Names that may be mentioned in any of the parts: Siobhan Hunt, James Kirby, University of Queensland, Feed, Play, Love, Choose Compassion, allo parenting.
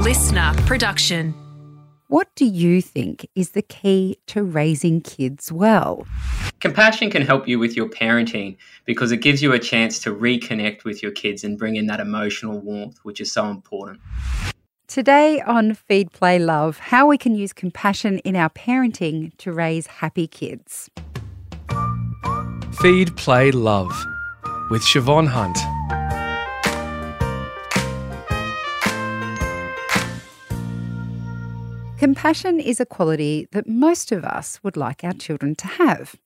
listener production. What do you think is the key to raising kids well? Compassion can help you with your parenting because it gives you a chance to reconnect with your kids and bring in that emotional warmth, which is so important. Today on Feed, Play, Love, how we can use compassion in our parenting to raise happy kids. Feed, Play, Love with Siobhan Hunt. Compassion is a quality that most of us would like our children to have.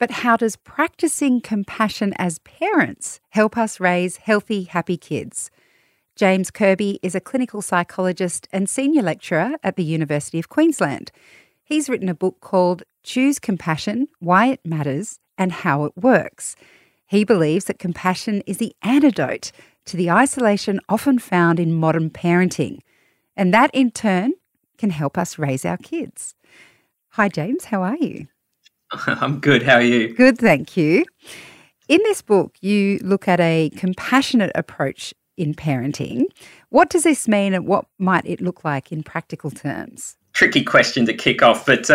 But how does practicing compassion as parents help us raise healthy, happy kids? James Kirby is a clinical psychologist and senior lecturer at the University of Queensland. He's written a book called Choose Compassion, Why It Matters and How It Works. He believes that compassion is the antidote to the isolation often found in modern parenting. And that in turn can help us raise our kids. Hi, James. How are you? I'm good. How are you? Good, thank you. In this book, you look at a compassionate approach in parenting. What does this mean and what might it look like in practical terms? Tricky question to kick off, but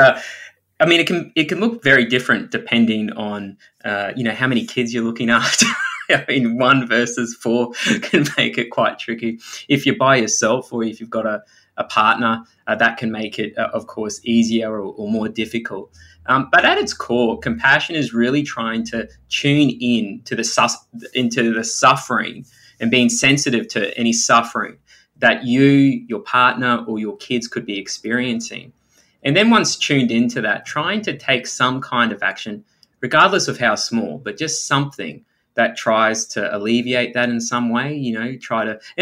it can look very different depending on, how many kids you're looking after. I mean, 1 versus 4 can make it quite tricky. If you're by yourself or if you've got a partner, that can make it, of course, easier or more difficult. But at its core, compassion is really trying to tune in to into the suffering and being sensitive to any suffering that you, your partner, or your kids could be experiencing. And then once tuned into that, trying to take some kind of action, regardless of how small, but just something that tries to alleviate that in some way, and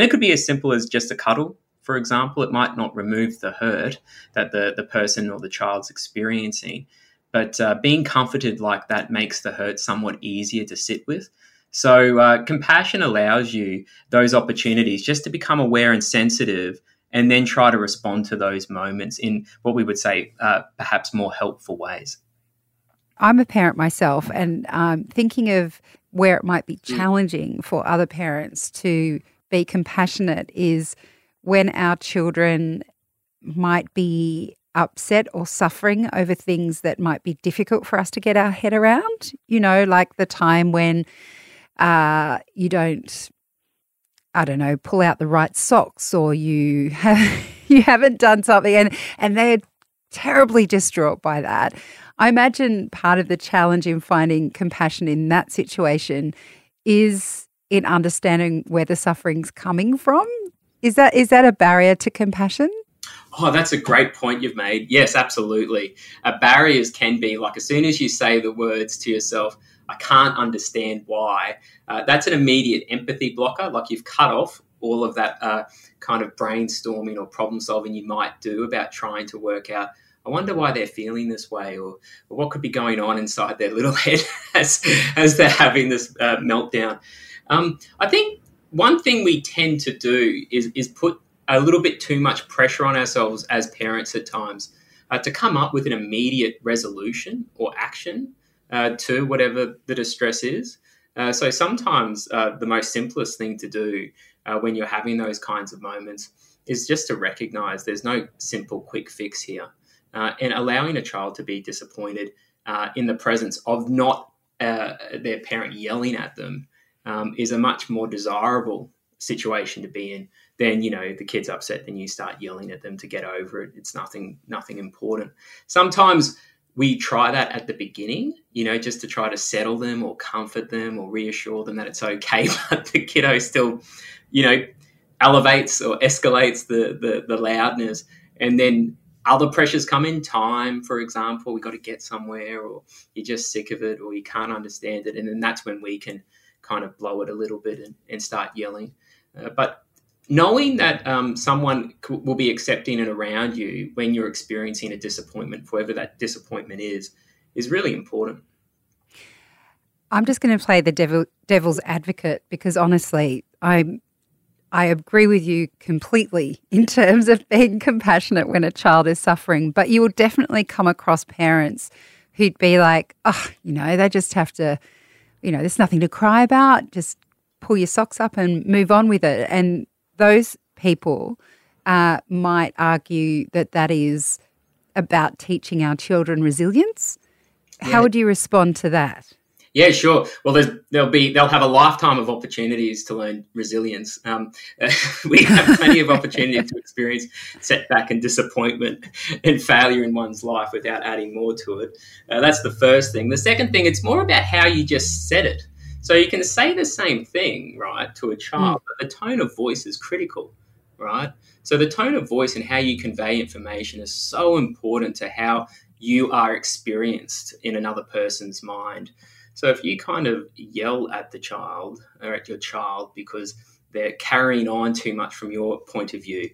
it could be as simple as just a cuddle. For example, it might not remove the hurt that the person or the child's experiencing, but being comforted like that makes the hurt somewhat easier to sit with. So compassion allows you those opportunities just to become aware and sensitive and then try to respond to those moments in what we would say perhaps more helpful ways. I'm a parent myself and thinking of where it might be challenging for other parents to be compassionate is when our children might be upset or suffering over things that might be difficult for us to get our head around, like the time when you don't, pull out the right socks or you haven't done something and they're terribly distraught by that. I imagine part of the challenge in finding compassion in that situation is in understanding where the suffering's coming from. Is that a barrier to compassion? Oh, that's a great point you've made. Yes, absolutely. Barriers can be like as soon as you say the words to yourself, I can't understand why. That's an immediate empathy blocker, like you've cut off all of that kind of brainstorming or problem solving you might do about trying to work out, I wonder why they're feeling this way or what could be going on inside their little head as they're having this meltdown. I think one thing we tend to do is put a little bit too much pressure on ourselves as parents at times to come up with an immediate resolution or action to whatever the distress is. So sometimes the most simplest thing to do when you're having those kinds of moments is just to recognize there's no simple quick fix here and allowing a child to be disappointed in the presence of not their parent yelling at them. Is a much more desirable situation to be in than, the kid's upset, then you start yelling at them to get over it. It's nothing important. Sometimes we try that at the beginning, just to try to settle them or comfort them or reassure them that it's okay, but the kiddo still, elevates or escalates the loudness. And then other pressures come in, time, for example, we got to get somewhere or you're just sick of it or you can't understand it. And then that's when we can kind of blow it a little bit and start yelling. But knowing that someone will be accepting and around you when you're experiencing a disappointment, whatever that disappointment is really important. I'm just going to play the devil's advocate because honestly, I agree with you completely in terms of being compassionate when a child is suffering, but you will definitely come across parents who'd be like, they just have to, there's nothing to cry about, just pull your socks up and move on with it. And those people might argue that that is about teaching our children resilience. Yeah. How would you respond to that? Yeah, sure. Well, they'll have a lifetime of opportunities to learn resilience. We have plenty of opportunities to experience setback and disappointment and failure in one's life without adding more to it. That's the first thing. The second thing, it's more about how you just said it. So you can say the same thing, right, to a child, but the tone of voice is critical, right? So the tone of voice and how you convey information is so important to how you are experienced in another person's mind. So if you kind of yell at the child or at your child because they're carrying on too much from your point of view,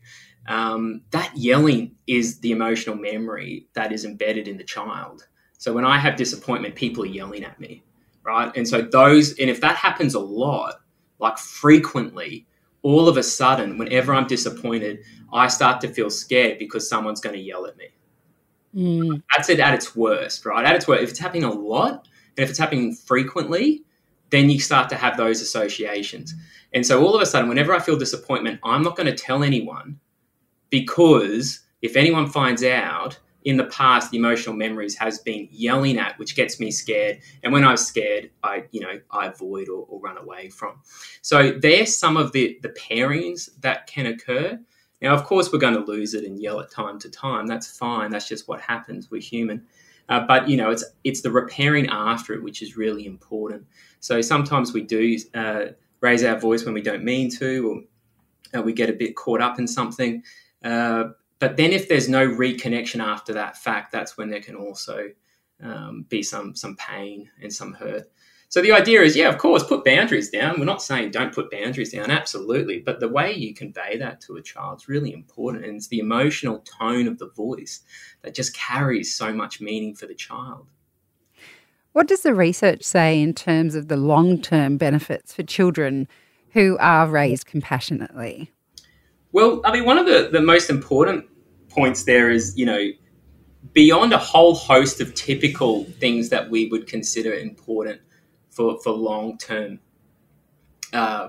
that yelling is the emotional memory that is embedded in the child. So when I have disappointment, people are yelling at me, right? And so if that happens a lot, like frequently, all of a sudden, whenever I'm disappointed, I start to feel scared because someone's going to yell at me. Mm. That's it at its worst, right? At its worst, if it's happening a lot, and if it's happening frequently, then you start to have those associations. And so all of a sudden, whenever I feel disappointment, I'm not going to tell anyone, because if anyone finds out, in the past, the emotional memories has been yelling at, which gets me scared. And when I'm scared, I avoid or run away from. So there's some of the pairings that can occur. Now, of course, we're going to lose it and yell at time to time. That's fine. That's just what happens. We're human. But, it's the repairing after it, which is really important. So sometimes we do raise our voice when we don't mean to, or we get a bit caught up in something. But then if there's no reconnection after that fact, that's when there can also be some pain and some hurt. So the idea is, yeah, of course, put boundaries down. We're not saying don't put boundaries down, absolutely. But the way you convey that to a child is really important, and it's the emotional tone of the voice that just carries so much meaning for the child. What does the research say in terms of the long-term benefits for children who are raised compassionately? Well, I mean, one of the most important points there is, beyond a whole host of typical things that we would consider important for long-term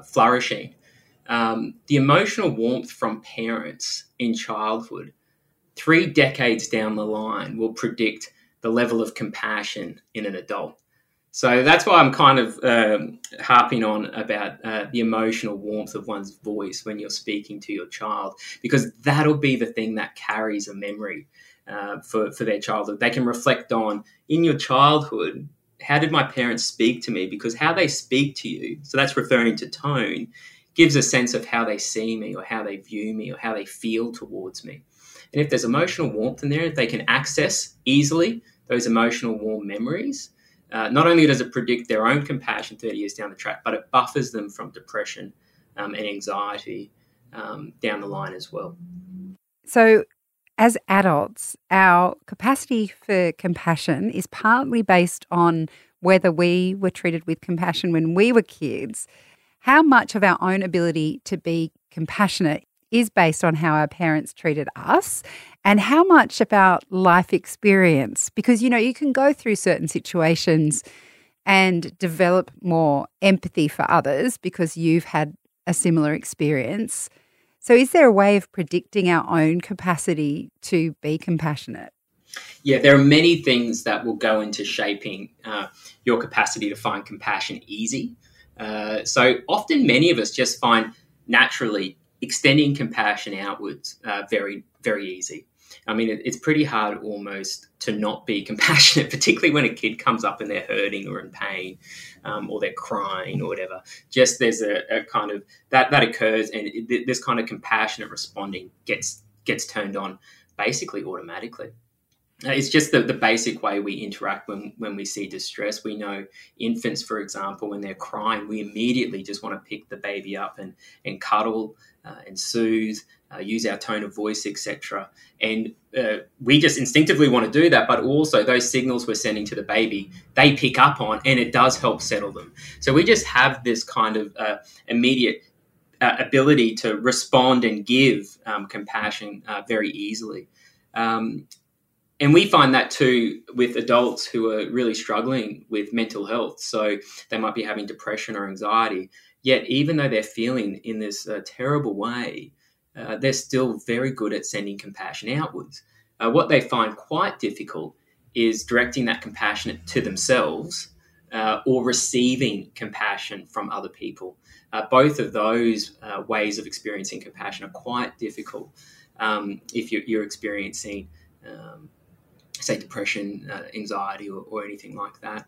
flourishing. The emotional warmth from parents in childhood, 3 decades down the line, will predict the level of compassion in an adult. So that's why I'm kind of harping on about the emotional warmth of one's voice when you're speaking to your child, because that'll be the thing that carries a memory for their childhood. They can reflect on, in your childhood, how did my parents speak to me? Because how they speak to you, so that's referring to tone, gives a sense of how they see me or how they view me or how they feel towards me. And if there's emotional warmth in there, if they can access easily those emotional warm memories, not only does it predict their own compassion 30 years down the track, but it buffers them from depression and anxiety down the line as well. So as adults, our capacity for compassion is partly based on whether we were treated with compassion when we were kids. How much of our own ability to be compassionate is based on how our parents treated us, and how much about life experience? Because, you can go through certain situations and develop more empathy for others because you've had a similar experience. So is there a way of predicting our own capacity to be compassionate? Yeah, there are many things that will go into shaping your capacity to find compassion easy. So often many of us just find naturally extending compassion outwards very, very easy. I mean, it's pretty hard almost to not be compassionate, particularly when a kid comes up and they're hurting or in pain or they're crying or whatever. Just there's a kind of that occurs, and this kind of compassionate responding gets turned on basically automatically. It's just the basic way we interact when we see distress. We know infants, for example, when they're crying, we immediately just want to pick the baby up and cuddle and soothe, use our tone of voice, etc. And we just instinctively want to do that, but also those signals we're sending to the baby, they pick up on, and it does help settle them. So we just have this kind of immediate ability to respond and give compassion very easily. And we find that too with adults who are really struggling with mental health. So they might be having depression or anxiety, yet even though they're feeling in this terrible way, they're still very good at sending compassion outwards. What they find quite difficult is directing that compassion to themselves or receiving compassion from other people. Both of those ways of experiencing compassion are quite difficult if you're experiencing, say, depression, anxiety, or anything like that.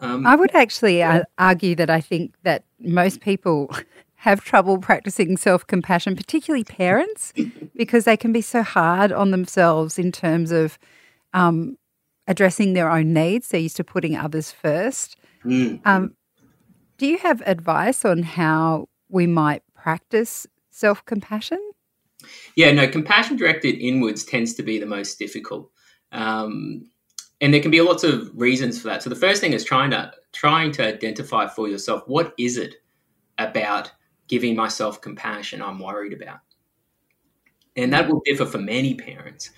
I would actually argue that I think that most people have trouble practicing self-compassion, particularly parents, because they can be so hard on themselves in terms of addressing their own needs. They're used to putting others first. Mm. Do you have advice on how we might practice self-compassion? Yeah, no, compassion directed inwards tends to be the most difficult. And there can be lots of reasons for that. So the first thing is trying to identify for yourself, what is it about giving myself compassion I'm worried about? And that will differ for many parents.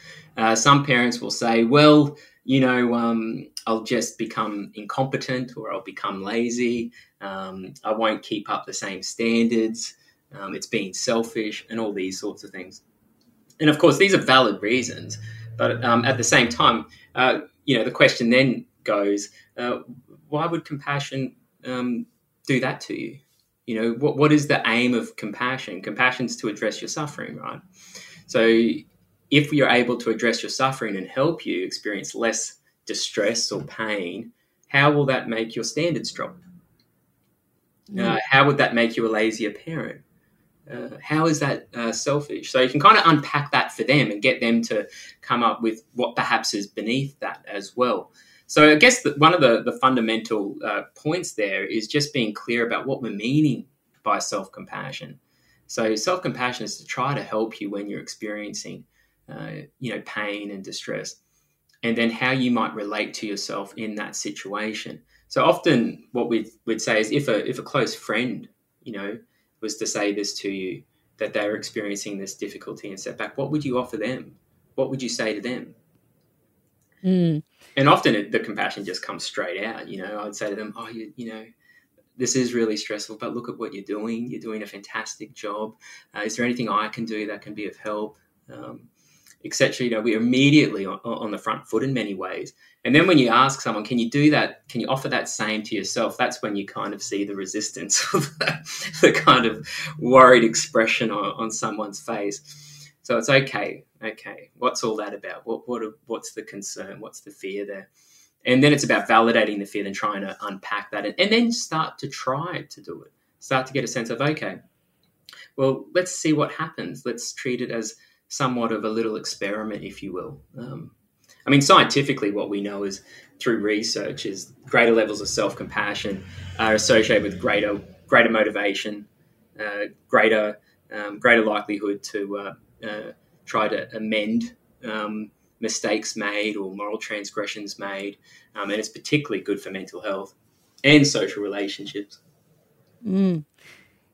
Some parents will say, well, you know, I'll just become incompetent, or I'll become lazy. I won't keep up the same standards. It's being selfish and all these sorts of things. And, of course, these are valid reasons. But at the same time, you know, the question then goes, why would compassion do that to you? You know, what is the aim of compassion? Compassion's to address your suffering, right? So if you're able to address your suffering and help you experience less distress or pain, how will that make your standards drop? How would that make you a lazier parent? How is that selfish? So you can kind of unpack that for them and get them to come up with what perhaps is beneath that as well. So I guess one of the fundamental points there is just being clear about what we're meaning by self-compassion. So self-compassion is to try to help you when you're experiencing, you know, pain and distress, and then how you might relate to yourself in that situation. So often what we'd say is if a close friend, you know, was to say this to you, that they were experiencing this difficulty and setback, what would you offer them? What would you say to them? Mm. And often the compassion just comes straight out. You know, I'd say to them, oh, you know, this is really stressful, but look at what you're doing. You're doing a fantastic job. Is there anything I can do that can be of help? Etc. You know, we're immediately on the front foot in many ways. And then when you ask someone, can you do that? Can you offer that same to yourself? That's when you kind of see the resistance of the kind of worried expression on someone's face. So it's okay. What's all that about? What's the concern? What's the fear there? And then it's about validating the fear and trying to unpack that, and then start to try to do it. Start to get a sense of, okay, well, let's see what happens. Let's treat it as somewhat of a little experiment, if you will. I mean, scientifically, what we know is through research is greater levels of self-compassion are associated with greater motivation, greater likelihood to try to amend mistakes made or moral transgressions made, and it's particularly good for mental health and social relationships. Mm.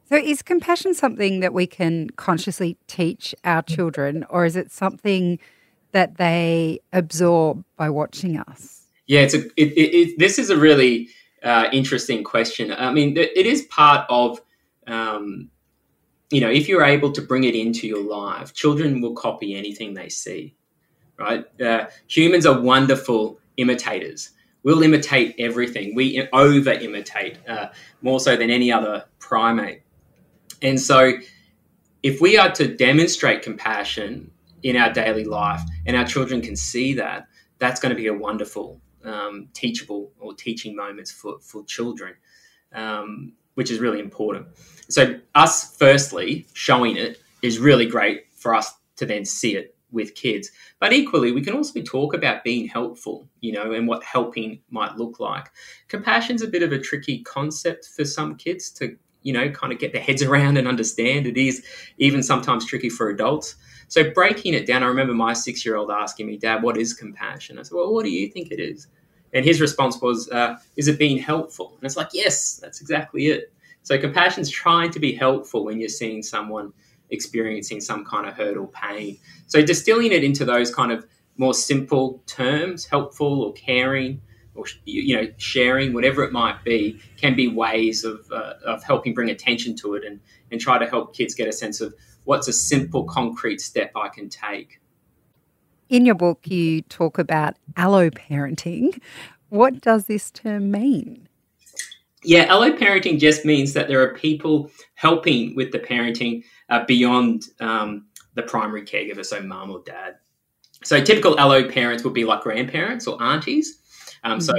So is compassion something that we can consciously teach our children, or is it something that they absorb by watching us? Yeah, this is a really interesting question. I mean, it is part of, you know, if you're able to bring it into your life, children will copy anything they see, right? Humans are wonderful imitators. We'll imitate everything. We over-imitate more so than any other primate. And so if we are to demonstrate compassion in our daily life and our children can see that, that's going to be a wonderful teachable or teaching moments for children, which is really important. So us firstly showing it is really great for us to then see it with kids. But equally, we can also talk about being helpful, you know, and what helping might look like. Compassion's a bit of a tricky concept for some kids to, you know, kind of get their heads around and understand. It is even sometimes tricky for adults. So breaking it down, I remember my 6-year-old asking me, Dad, what is compassion? I said, well, what do you think it is? And his response was, is it being helpful? And it's like, yes, that's exactly it. So compassion's trying to be helpful when you're seeing someone experiencing some kind of hurt or pain. So distilling it into those kind of more simple terms, helpful or caring or sharing, whatever it might be, can be ways of helping bring attention to it and try to help kids get a sense of what's a simple, concrete step I can take. In your book, you talk about allo parenting. What does this term mean? Yeah, allo parenting just means that there are people helping with the parenting beyond the primary caregiver, so mum or dad. So typical allo parents would be like grandparents or aunties. So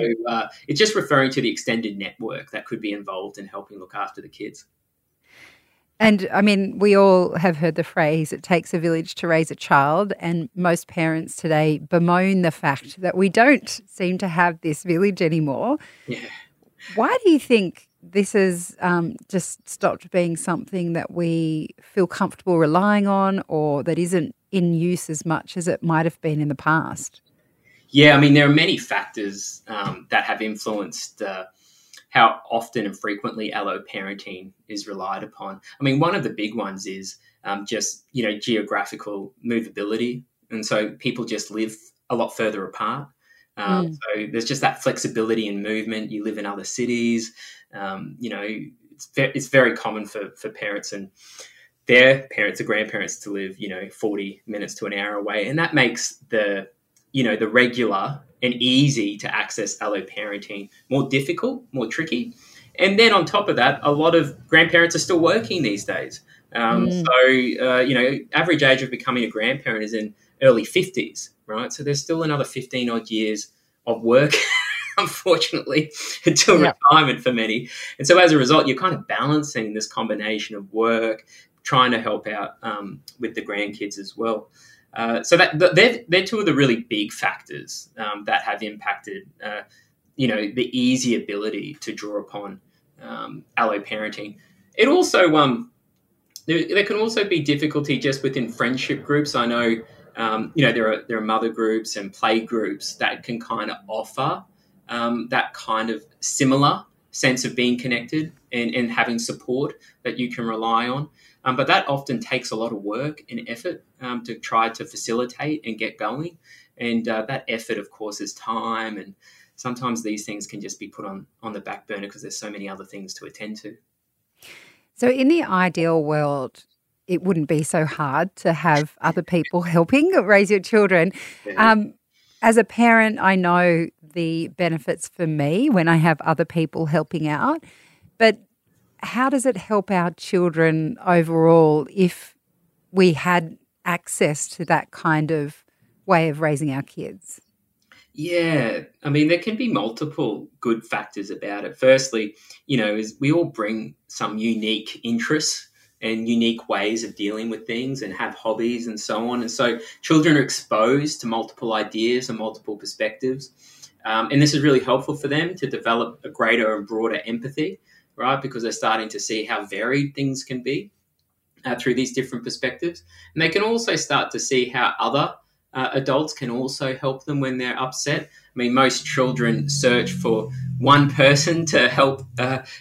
it's just referring to the extended network that could be involved in helping look after the kids. And, I mean, we all have heard the phrase, it takes a village to raise a child, and most parents today bemoan the fact that we don't seem to have this village anymore. Yeah. Why do you think this has just stopped being something that we feel comfortable relying on, or that isn't in use as much as it might have been in the past? Yeah, I mean, there are many factors that have influenced how often and frequently allo parenting is relied upon. I mean, one of the big ones is just geographical movability. And so people just live a lot further apart. So there's just that flexibility in movement. You live in other cities. It's very common for parents and their parents or grandparents to live, 40 minutes to an hour away. And that makes the regular and easy to access allo parenting more difficult, more tricky. And then on top of that, a lot of grandparents are still working these days. So average age of becoming a grandparent is in early 50s, right? So there's still another 15 odd years of work, unfortunately, until retirement for many. And so as a result, you're kind of balancing this combination of work, trying to help out with the grandkids as well. So they're two of the really big factors that have impacted, the easy ability to draw upon allo parenting. It also there can also be difficulty just within friendship groups. I know there are mother groups and play groups that can kind of offer that kind of similar sense of being connected and having support that you can rely on. But that often takes a lot of work and effort to try to facilitate and get going. And that effort, of course, is time. And sometimes these things can just be put on the back burner because there's so many other things to attend to. So in the ideal world, it wouldn't be so hard to have other people helping raise your children. Yeah. As a parent, I know the benefits for me when I have other people helping out. But how does it help our children overall if we had access to that kind of way of raising our kids? Yeah, I mean, there can be multiple good factors about it. Firstly, is we all bring some unique interests and unique ways of dealing with things and have hobbies and so on. And so children are exposed to multiple ideas and multiple perspectives. And this is really helpful for them to develop a greater and broader empathy, right? Because they're starting to see how varied things can be through these different perspectives. And they can also start to see how other adults can also help them when they're upset. I mean, most children search for one person to help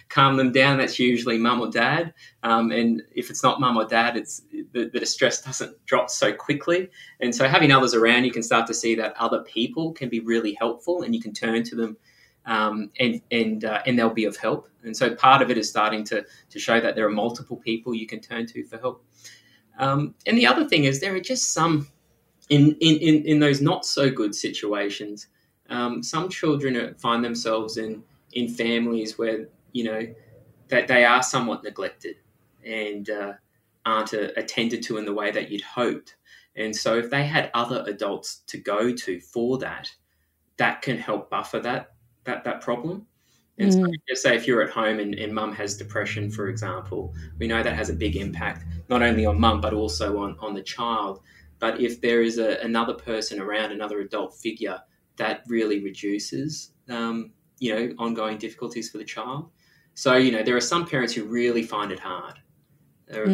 calm them down. That's usually mum or dad. And if it's not mum or dad, it's the distress doesn't drop so quickly. And so having others around, you can start to see that other people can be really helpful and you can turn to them and they'll be of help. And so part of it is starting to show that there are multiple people you can turn to for help. And the other thing is there are just some, in those not so good situations, some children find themselves in families where, that they are somewhat neglected and aren't attended to in the way that you'd hoped. And so if they had other adults to go to for that, that can help buffer that problem. And so just say if you're at home and mum has depression, for example, we know that has a big impact, not only on mum, but also on the child. But if there is another person around, another adult figure, that really reduces, ongoing difficulties for the child. So, there are some parents who really find it hard. So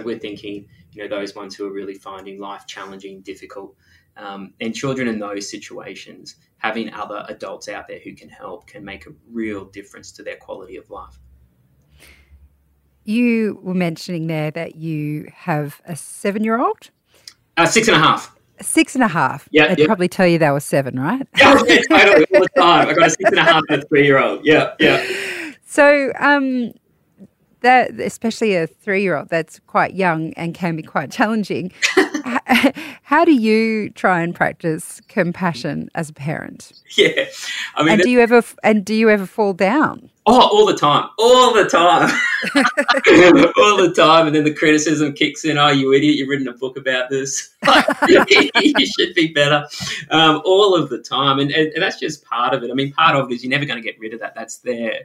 we're thinking, those ones who are really finding life challenging, difficult. And children in those situations, having other adults out there who can help can make a real difference to their quality of life. You were mentioning there that you have a 7-year-old? 6.5. 6.5. Yeah, they'd probably tell you they were 7, right? Yeah, totally, all the time. I got a 6.5 and a 3-year-old. Yeah, yeah. So that, especially a 3-year-old, that's quite young and can be quite challenging. How do you try and practice compassion as a parent? Yeah, I mean, and do you ever fall down? Oh, all the time, all the time. And then the criticism kicks in. Oh, you idiot! You've written a book about this. You should be better. All of the time, and that's just part of it. I mean, part of it is you're never going to get rid of that. That's there.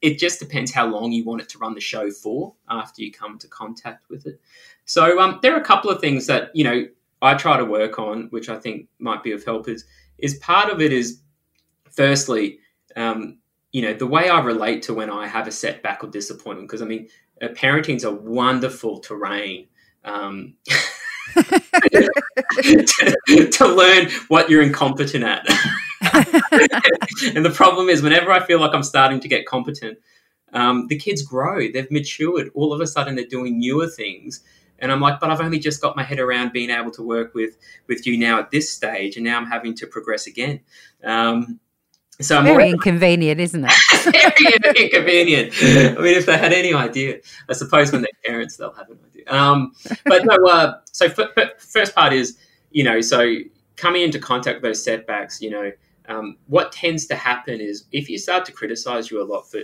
It just depends how long you want it to run the show for after you come to contact with it. So there are a couple of things that, you know, I try to work on, which I think might be of help, is part of it is, firstly, you know, the way I relate to when I have a setback or disappointment, because, I mean, parenting's a wonderful terrain to learn what you're incompetent at. And the problem is whenever I feel like I'm starting to get competent, the kids grow, they've matured. All of a sudden they're doing newer things. And I'm like, but I've only just got my head around being able to work with you now at this stage, and now I'm having to progress again. So I'm very inconvenient, isn't it? Very inconvenient. I mean, if they had any idea, I suppose when they're parents, they'll have an idea. But no, so first part is, you know, so coming into contact with those setbacks, you know, what tends to happen is if you start to criticize you a lot for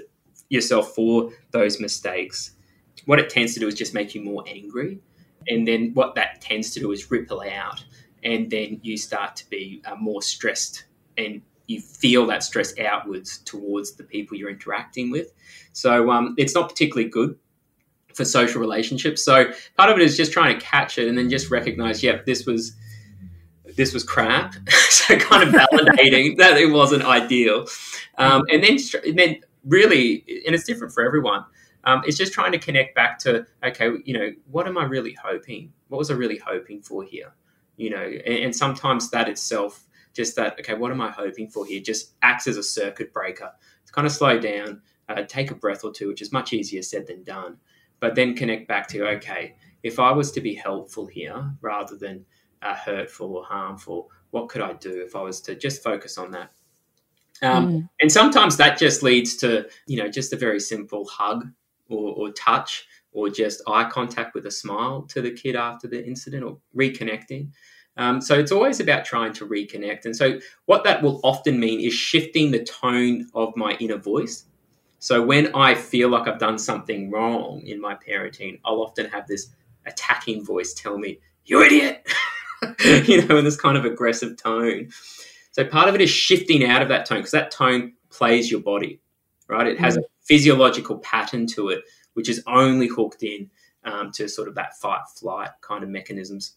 yourself for those mistakes, what it tends to do is just make you more angry. And then what that tends to do is ripple out. And then you start to be more stressed, and you feel that stress outwards towards the people you're interacting with. So it's not particularly good for social relationships. So part of it is just trying to catch it and then just recognize, yep, this was crap. So kind of validating that it wasn't ideal. And then really, and it's different for everyone, it's just trying to connect back to, okay, you know, what am I really hoping? What was I really hoping for here? You know, and sometimes that itself, just that, okay, what am I hoping for here, just acts as a circuit breaker. It's kind of slow down, take a breath or two, which is much easier said than done, but then connect back to, okay, if I was to be helpful here rather than hurtful or harmful, what could I do if I was to just focus on that? And sometimes that just leads to, you know, just a very simple hug or touch or just eye contact with a smile to the kid after the incident, or reconnecting. So it's always about trying to reconnect. And so what that will often mean is shifting the tone of my inner voice. So when I feel like I've done something wrong in my parenting, I'll often have this attacking voice tell me, "You idiot!" you know, in this kind of aggressive tone. So part of it is shifting out of that tone, because that tone plays your body, right? It has a physiological pattern to it, which is only hooked in to sort of that fight, flight kind of mechanisms.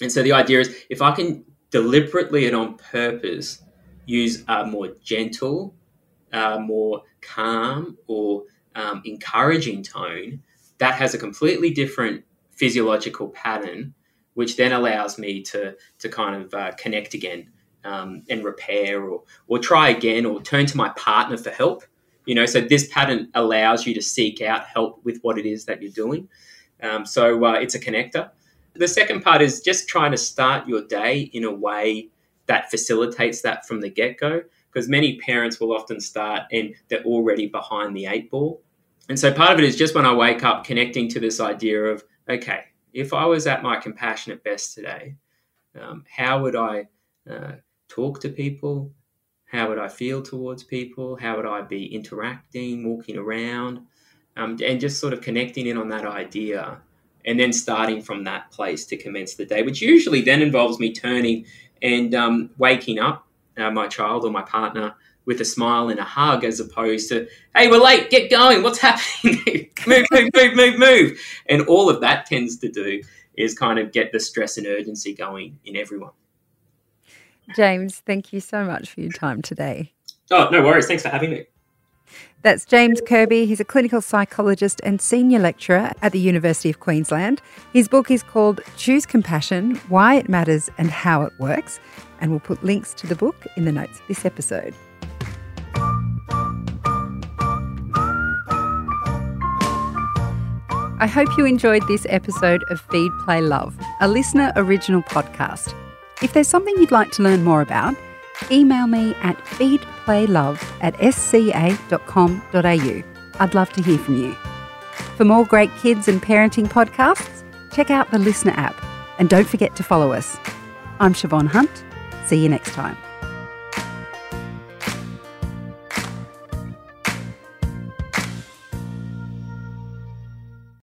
And so the idea is if I can deliberately and on purpose use a more gentle, more calm or encouraging tone, that has a completely different physiological pattern, which then allows me to kind of connect again and repair or try again, or turn to my partner for help. You know, so this pattern allows you to seek out help with what it is that you're doing. So it's a connector. The second part is just trying to start your day in a way that facilitates that from the get-go, because many parents will often start and they're already behind the 8 ball. And so part of it is just when I wake up, connecting to this idea of, okay, if I was at my compassionate best today, how would I talk to people? How would I feel towards people? How would I be interacting, walking around? And just sort of connecting in on that idea, and then starting from that place to commence the day, which usually then involves me turning and waking up my child or my partner with a smile and a hug, as opposed to, hey, we're late, get going, what's happening? move. And all of that tends to do is kind of get the stress and urgency going in everyone. James, thank you so much for your time today. Oh, no worries. Thanks for having me. That's James Kirby. He's a clinical psychologist and senior lecturer at the University of Queensland. His book is called Choose Compassion, Why It Matters and How It Works. And we'll put links to the book in the notes of this episode. I hope you enjoyed this episode of Feed, Play, Love, a listener original podcast. If there's something you'd like to learn more about, email me at feedplaylove@sca.com.au. I'd love to hear from you. For more great kids and parenting podcasts, check out the Listener app and don't forget to follow us. I'm Siobhan Hunt. See you next time.